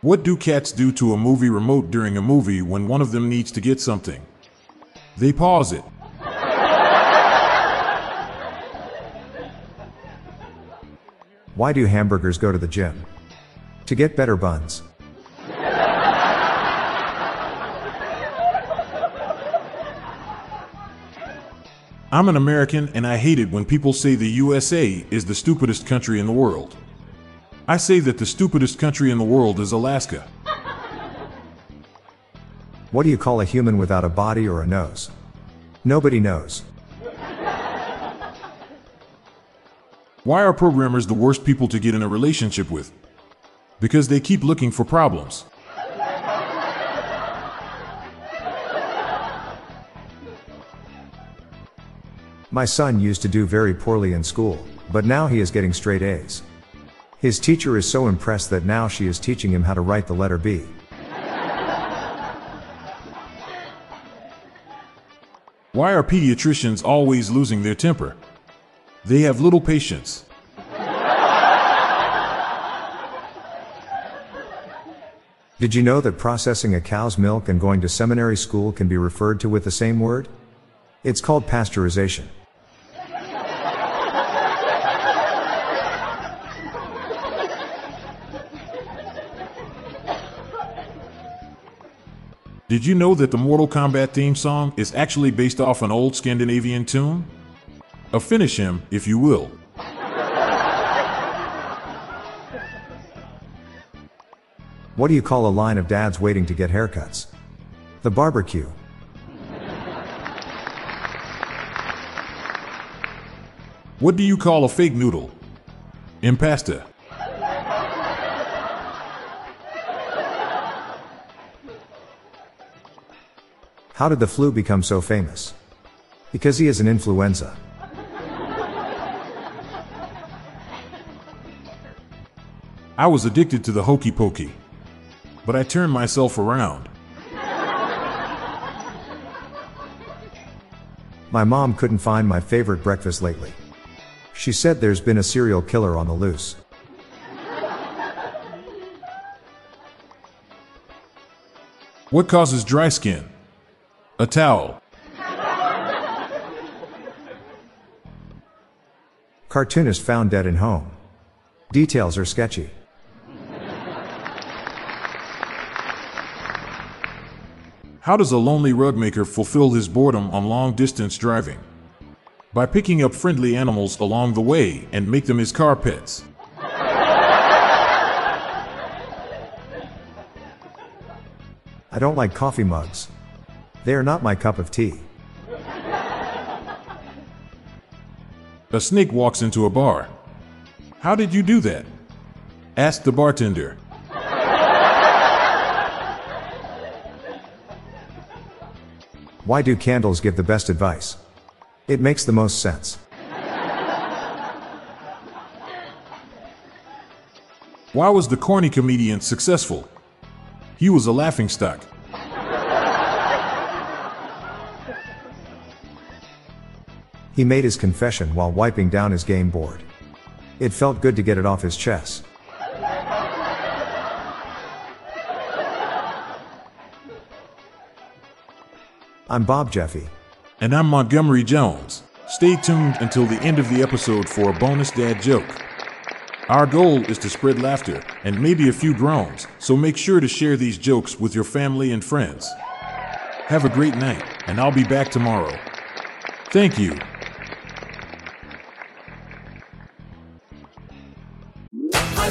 What do cats do to a movie remote during a movie when one of them needs to get something? They pause it. Why do hamburgers go to the gym? To get better buns. I'm an American, and I hate it when people say the USA is the stupidest country in the world. I say that the stupidest country in the world is Alaska. What do you call a human without a body or a nose? Nobody knows. Why are programmers the worst people to get in a relationship with? Because they keep looking for problems. My son used to do very poorly in school, but now he is getting straight A's. His teacher is so impressed that now she is teaching him how to write the letter B. Why are pediatricians always losing their temper? They have little patience. Did you know that processing a cow's milk and going to seminary school can be referred to with the same word? It's called pasteurization. Did you know that the Mortal Kombat theme song is actually based off an old Scandinavian tune? A finish him, if you will. What do you call a line of dads waiting to get haircuts? The barbecue. What do you call a fake noodle? Impasta. How did the flu become so famous? Because he is an influenza. I was addicted to the Hokey Pokey, but I turned myself around. My mom couldn't find my favorite breakfast lately. She said there's been a serial killer on the loose. What causes dry skin? A towel. Cartoonist found dead in home. Details are sketchy. How does a lonely rug maker fulfill his boredom on long-distance driving? By picking up friendly animals along the way and make them his car pets. I don't like coffee mugs. They are not my cup of tea. A snake walks into a bar. How did you do that? Ask the bartender. Why do candles give the best advice? It makes the most sense. Why was the corny comedian successful? He was a laughingstock. He made his confession while wiping down his game board. It felt good to get it off his chest. I'm Bob Jeffy. And I'm Montgomery Jones. Stay tuned until the end of the episode for a bonus dad joke. Our goal is to spread laughter and maybe a few groans, so make sure to share these jokes with your family and friends. Have a great night, and I'll be back tomorrow. Thank you. High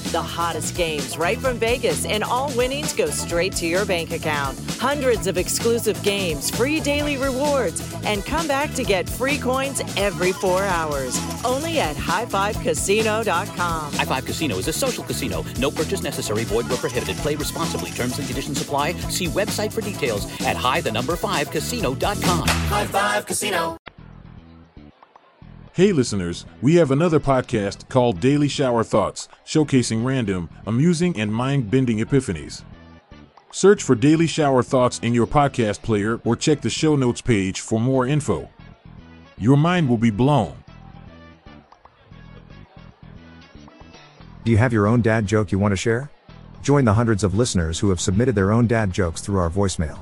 the hottest games right from Vegas, and all winnings go straight to your bank account. Hundreds of exclusive games, free daily rewards, and come back to get free coins every 4 hours. Only at highfivecasino.com. High Five Casino is a social casino. No purchase necessary. Void where prohibited. Play responsibly. Terms and conditions apply. See website for details at high5casino.com. High Five Casino. Hey listeners, we have another podcast called Daily Shower Thoughts, showcasing random, amusing, and mind-bending epiphanies. Search for Daily Shower Thoughts in your podcast player or check the show notes page for more info. Your mind will be blown. Do you have your own dad joke you want to share? Join the hundreds of listeners who have submitted their own dad jokes through our voicemail.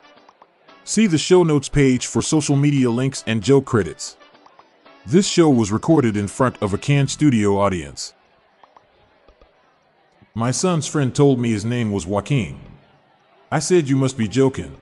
See the show notes page for social media links and joke credits. This show was recorded in front of a canned studio audience. My son's friend told me his name was Joaquin. I said, "You must be joking."